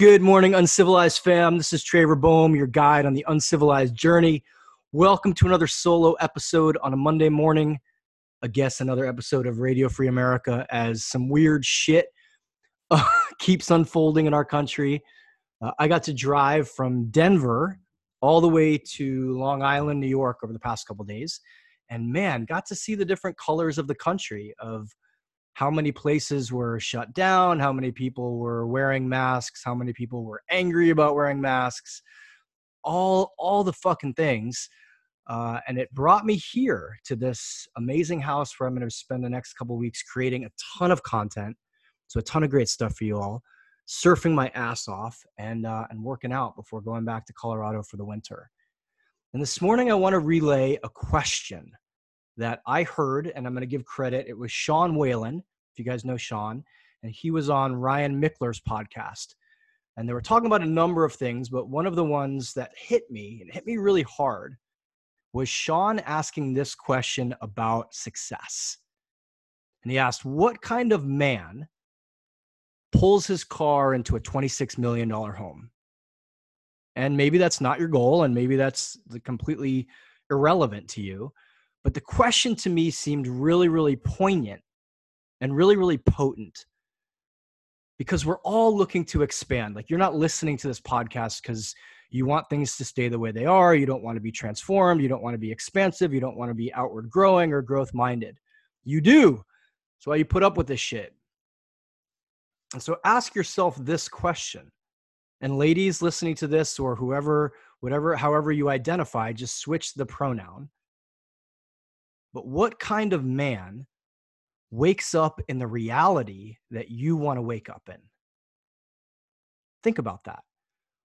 Good morning, Uncivilized fam. This is Traver Boehm, your guide on the uncivilized journey. Welcome to another solo episode on a Monday morning. I guess another episode of Radio Free America as some weird shit keeps unfolding in our country. I got to drive from Denver all the way to Long Island, New York over the past couple of days. And man, got to see the different colors of the country, of how many places were shut down, how many people were wearing masks, how many people were angry about wearing masks, all the fucking things. And it brought me here to this amazing house where I'm going to spend the next couple of weeks creating a ton of content. So a ton of great stuff for you all, surfing my ass off and working out before going back to Colorado for the winter. And this morning, I want to relay a question that I heard, and I'm going to give credit. It was Sean Whalen, if you guys know Sean, and he was on Ryan Mickler's podcast. And they were talking about a number of things, but one of the ones that hit me, and hit me really hard, was Sean asking this question about success. And he asked, what kind of man pulls his car into a $26 million home? And maybe that's not your goal, and maybe that's completely irrelevant to you. But the question to me seemed really, really poignant and really, really potent, because we're all looking to expand. Like, you're not listening to this podcast because you want things to stay the way they are. You don't want to be transformed. You don't want to be expansive. You don't want to be outward growing or growth minded. You do. That's why you put up with this shit. And so ask yourself this question. And ladies listening to this, or whoever, whatever, however you identify, just switch the pronoun. But what kind of man wakes up in the reality that you want to wake up in? Think about that.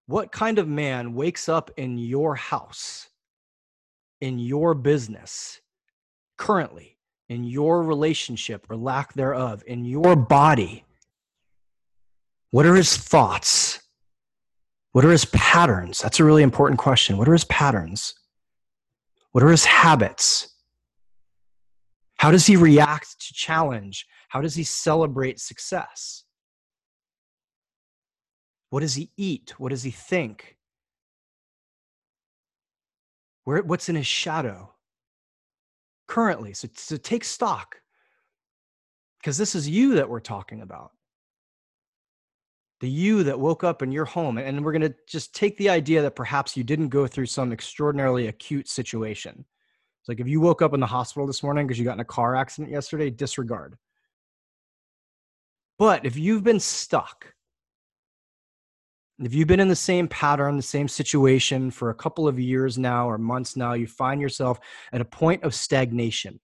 What kind of man wakes up in your house, in your business, currently, in your relationship or lack thereof, in your body? What are his thoughts? What are his patterns? That's a really important question. What are his patterns? What are his habits? How does he react to challenge? How does he celebrate success? What does he eat? What does he think? What's in his shadow currently? So take stock, because this is you that we're talking about. The you that woke up in your home. And we're going to just take the idea that perhaps you didn't go through some extraordinarily acute situation. Like, if you woke up in the hospital this morning because you got in a car accident yesterday, disregard. But if you've been stuck, if you've been in the same pattern, the same situation for a couple of years now or months now, you find yourself at a point of stagnation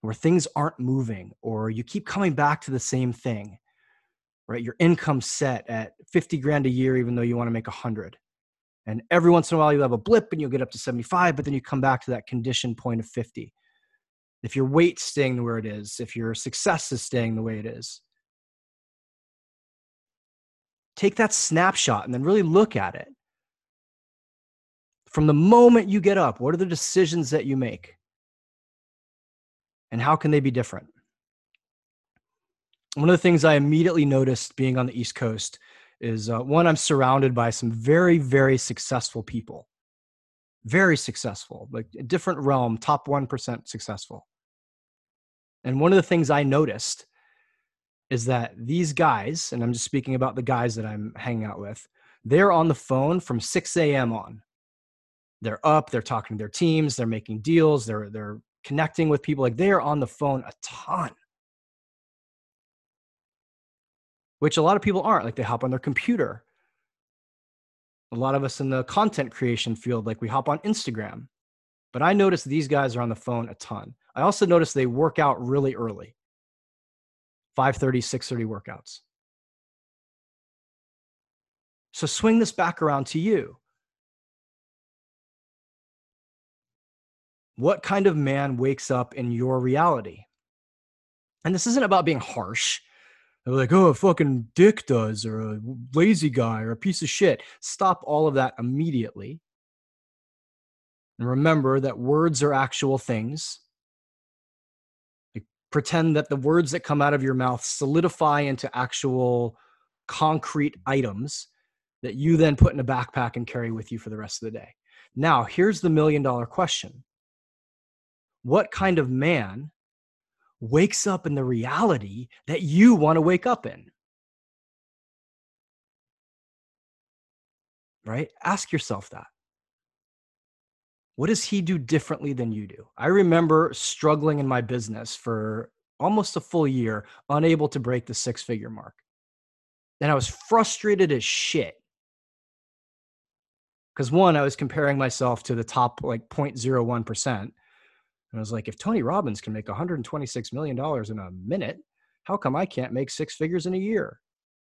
where things aren't moving, or you keep coming back to the same thing, right? Your income's set at 50 grand a year, even though you want to make 100. And every once in a while, you'll have a blip and you'll get up to 75, but then you come back to that conditioned point of 50. If your weight's staying where it is, if your success is staying the way it is, take that snapshot and then really look at it. From the moment you get up, what are the decisions that you make? And how can they be different? One of the things I immediately noticed being on the East Coast is one, I'm surrounded by some very, very successful people. Very successful, like a different realm, top 1% successful. And one of the things I noticed is that these guys, and I'm just speaking about the guys that I'm hanging out with, they're on the phone from 6 a.m. on. They're up, they're talking to their teams, they're making deals, they're connecting with people. Like, they are on the phone a ton, which a lot of people aren't. Like, they hop on their computer. A lot of us in the content creation field, like, we hop on Instagram. But I notice these guys are on the phone a ton. I also notice they work out really early. 5:30, 6:30 workouts. So swing this back around to you. What kind of man wakes up in your reality? And this isn't about being harsh. They're like, oh, a fucking dick does, or a lazy guy, or a piece of shit. Stop all of that immediately. And remember that words are actual things. Like, pretend that the words that come out of your mouth solidify into actual concrete items that you then put in a backpack and carry with you for the rest of the day. Now, here's the million-dollar question. What kind of man wakes up in the reality that you want to wake up in? Right? Ask yourself that. What does he do differently than you do? I remember struggling in my business for almost a full year, unable to break the six-figure mark. And I was frustrated as shit. Because one, I was comparing myself to the top like 0.01%. And I was like, if Tony Robbins can make $126 million in a minute, how come I can't make six figures in a year?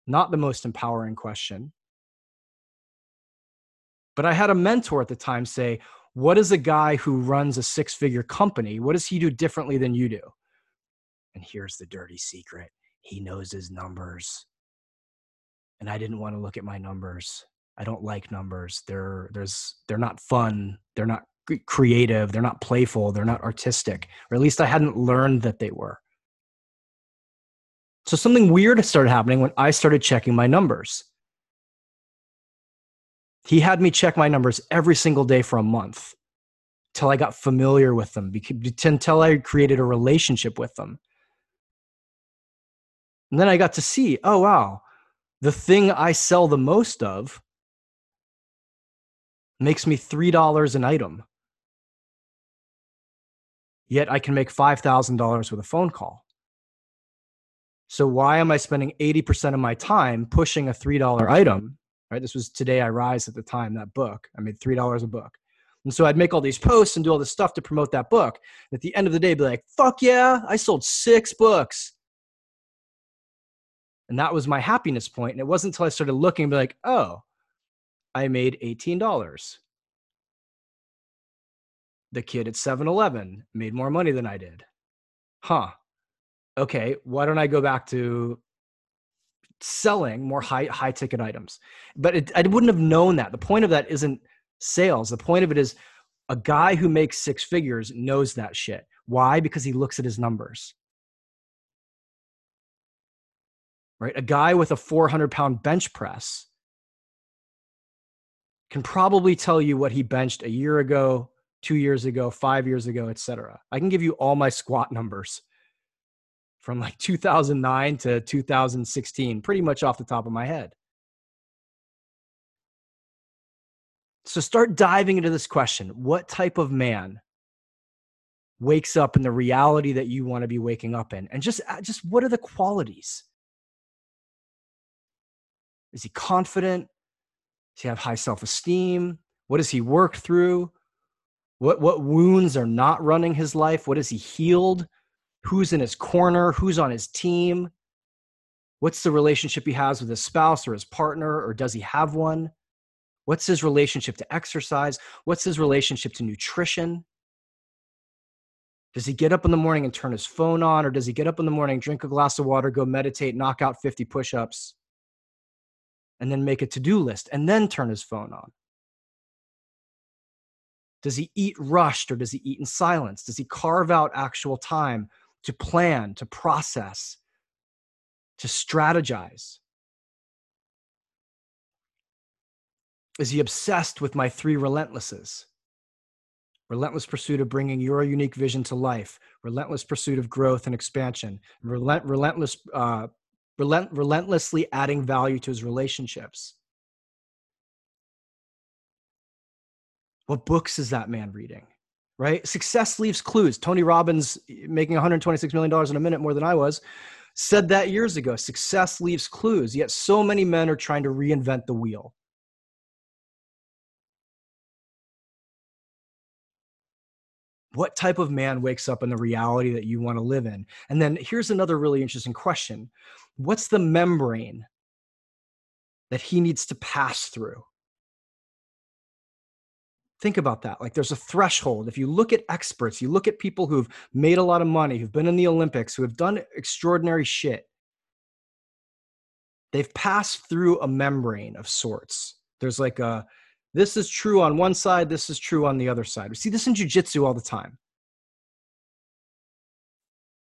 Not the most empowering question. But I had a mentor at the time say, what does a guy who runs a six-figure company, what does he do differently than you do? And here's the dirty secret. He knows his numbers. And I didn't want to look at my numbers. I don't like numbers. They're not fun. They're not creative. They're not playful. They're not artistic. Or at least I hadn't learned that they were. So something weird started happening when I started checking my numbers. He had me check my numbers every single day for a month till I got familiar with them, until I created a relationship with them. And then I got to see, oh, wow, the thing I sell the most of makes me $3 an item. Yet I can make $5,000 with a phone call. So why am I spending 80% of my time pushing a $3 item? Right? This was Today I Rise at the time, that book. I made $3 a book. And so I'd make all these posts and do all this stuff to promote that book. And at the end of the day, I'd be like, fuck yeah, I sold 6 books. And that was my happiness point. And it wasn't until I started looking and be like, oh, I made $18. The kid at 7-Eleven made more money than I did. Huh. Okay, why don't I go back to selling more high ticket items? But I wouldn't have known that. The point of that isn't sales. The point of it is a guy who makes six figures knows that shit. Why? Because he looks at his numbers. Right? A guy with a 400-pound bench press can probably tell you what he benched a year ago, 2 years ago, 5 years ago, etc. I can give you all my squat numbers from like 2009 to 2016, pretty much off the top of my head. So start diving into this question. What type of man wakes up in the reality that you want to be waking up in? And just what are the qualities? Is he confident? Does he have high self-esteem? What does he work through? What wounds are not running his life? What has he healed? Who's in his corner? Who's on his team? What's the relationship he has with his spouse or his partner, or does he have one? What's his relationship to exercise? What's his relationship to nutrition? Does he get up in the morning and turn his phone on, or does he get up in the morning, drink a glass of water, go meditate, knock out 50 push-ups, and then make a to-do list, and then turn his phone on? Does he eat rushed, or does he eat in silence? Does he carve out actual time to plan, to process, to strategize? Is he obsessed with my 3 relentlesses? Relentless pursuit of bringing your unique vision to life, relentless pursuit of growth and expansion, relentlessly adding value to his relationships. What books is that man reading, right? Success leaves clues. Tony Robbins, making $126 million in a minute more than I was, said that years ago. Success leaves clues, yet so many men are trying to reinvent the wheel. What type of man wakes up in the reality that you want to live in? And then here's another really interesting question. What's the membrane that he needs to pass through? Think about that. Like, there's a threshold. If you look at experts, you look at people who've made a lot of money, who've been in the Olympics, who have done extraordinary shit. They've passed through a membrane of sorts. There's like a, this is true on one side, this is true on the other side. We see this in jiu-jitsu all the time.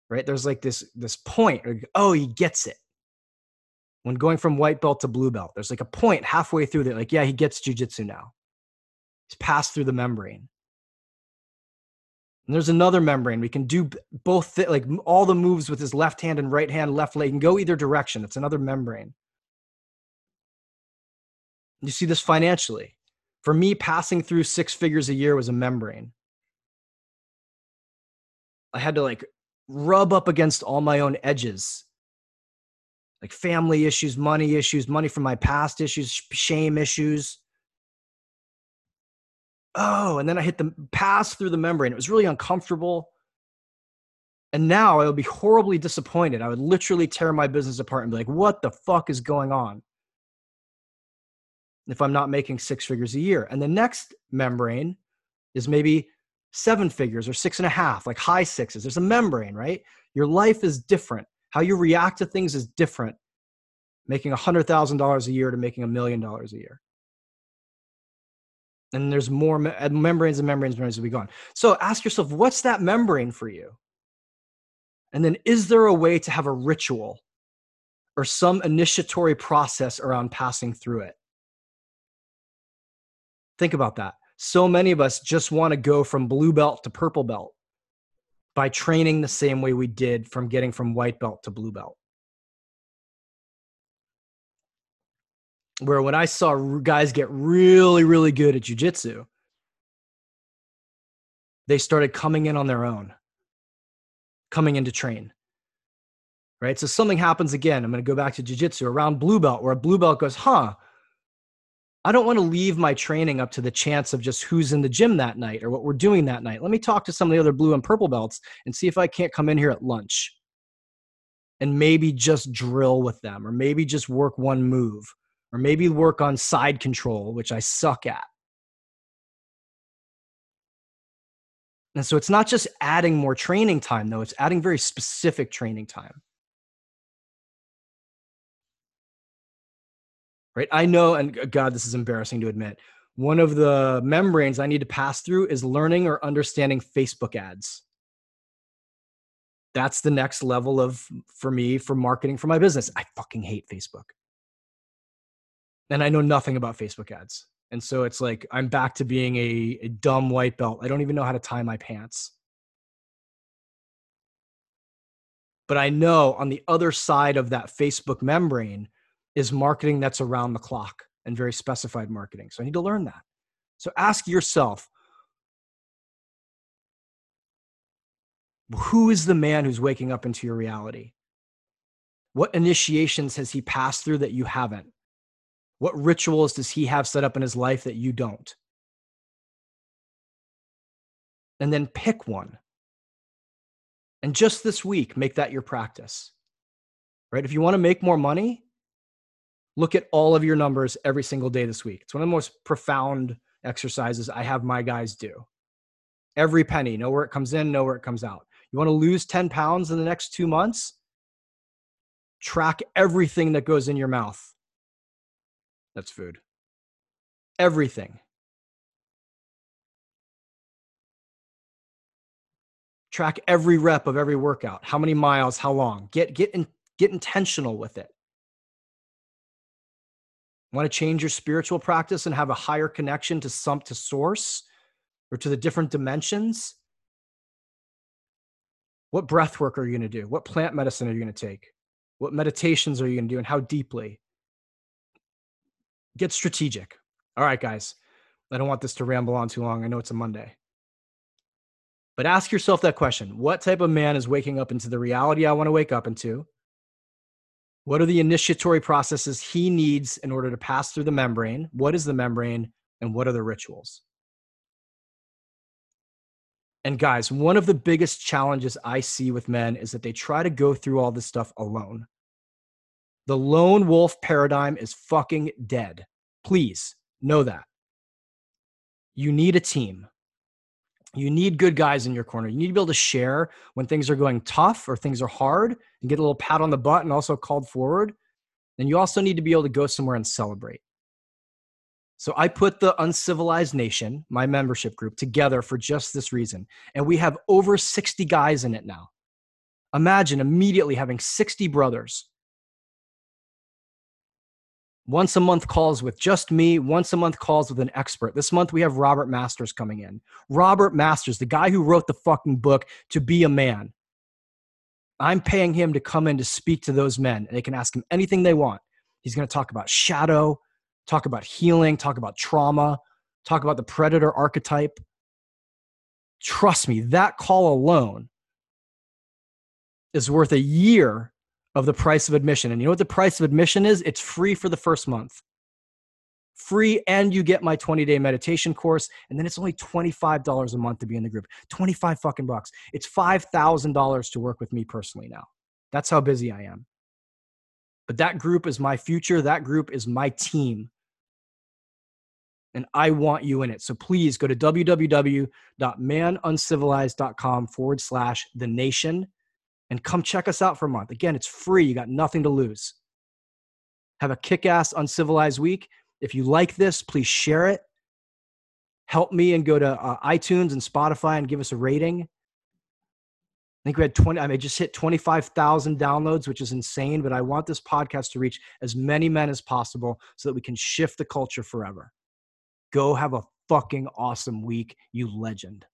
Right? There's like this point. Like, oh, he gets it. when going from white belt to blue belt, there's like a point halfway through that, like, yeah, he gets jujitsu now. He's passed through the membrane. And there's another membrane. We can do both, like all the moves with his left hand and right hand, left leg, and go either direction. It's another membrane. You see this financially. For me, passing through 6 figures a year was a membrane. I had to like rub up against all my own edges. Like family issues, money from my past issues, shame issues. Oh, and then I hit the pass through the membrane. It was really uncomfortable. And now I would be horribly disappointed. I would literally tear my business apart and be like, what the fuck is going on? If I'm not making 6 figures a year. And the next membrane is maybe 7 figures or 6.5, like high sixes. There's a membrane, right? Your life is different. How you react to things is different, making $100,000 a year to making $1 million a year. And there's more membranes and membranes, membranes will be gone. So ask yourself, what's that membrane for you? And then is there a way to have a ritual or some initiatory process around passing through it? Think about that. So many of us just want to go from blue belt to purple belt by training the same way we did from getting from white belt to blue belt. Where when I saw guys get really, really good at jiu-jitsu, they started coming in on their own, coming in to train, right? So something happens again. I'm going to go back to jiu-jitsu around blue belt, where a blue belt goes, huh, I don't want to leave my training up to the chance of just who's in the gym that night or what we're doing that night. Let me talk to some of the other blue and purple belts and see if I can't come in here at lunch and maybe just drill with them, or maybe just work one move, or maybe work on side control, which I suck at. And so it's not just adding more training time, though. It's adding very specific training time. Right? I know, and God, this is embarrassing to admit, one of the membranes I need to pass through is learning or understanding Facebook ads. That's the next level of, for me, for marketing for my business. I fucking hate Facebook. And I know nothing about Facebook ads. And so it's like, I'm back to being a dumb white belt. I don't even know how to tie my pants. But I know on the other side of that Facebook membrane is marketing that's around the clock and very specified marketing. So I need to learn that. So ask yourself, who is the man who's waking up into your reality? What initiations has he passed through that you haven't? What rituals does he have set up in his life that you don't? And then pick one. And just this week, make that your practice, right? If you want to make more money, look at all of your numbers every single day this week. It's one of the most profound exercises I have my guys do. Every penny, know where it comes in, know where it comes out. You want to lose 10 pounds in the next 2 months? Track everything that goes in your mouth. That's food. Everything. Track every rep of every workout. How many miles, how long. Get intentional with it. Want to change your spiritual practice and have a higher connection to source or to the different dimensions? What breath work are you going to do? What plant medicine are you going to take? What meditations are you going to do, and how deeply? Get strategic. All right, guys, I don't want this to ramble on too long. I know it's a Monday. But ask yourself that question. What type of man is waking up into the reality I want to wake up into? What are the initiatory processes he needs in order to pass through the membrane? What is the membrane, and what are the rituals? And guys, one of the biggest challenges I see with men is that they try to go through all this stuff alone. The lone wolf paradigm is fucking dead. Please know that. You need a team. You need good guys in your corner. You need to be able to share when things are going tough or things are hard and get a little pat on the butt and also called forward. Then you also need to be able to go somewhere and celebrate. So I put the Uncivilized Nation, my membership group, together for just this reason. And we have over 60 guys in it now. Imagine immediately having 60 brothers once a month calls with just me, once a month calls with an expert. This month we have Robert Masters coming in. Robert Masters, the guy who wrote the fucking book To Be a Man. I'm paying him to come in to speak to those men, and they can ask him anything they want. He's going to talk about shadow, talk about healing, talk about trauma, talk about the predator archetype. Trust me, that call alone is worth a year of the price of admission. And you know what the price of admission is? It's free for the first month. Free, and you get my 20-day meditation course, and then it's only $25 a month to be in the group. 25 fucking bucks. It's $5,000 to work with me personally now. That's how busy I am. But that group is my future. That group is my team. And I want you in it. So please go to www.manuncivilized.com/thenation and come check us out for a month. Again, it's free. You got nothing to lose. Have a kick-ass uncivilized week. If you like this, please share it. Help me and go to iTunes and Spotify and give us a rating. I think we had I just hit 25,000 downloads, which is insane, but I want this podcast to reach as many men as possible so that we can shift the culture forever. Go have a fucking awesome week, you legend.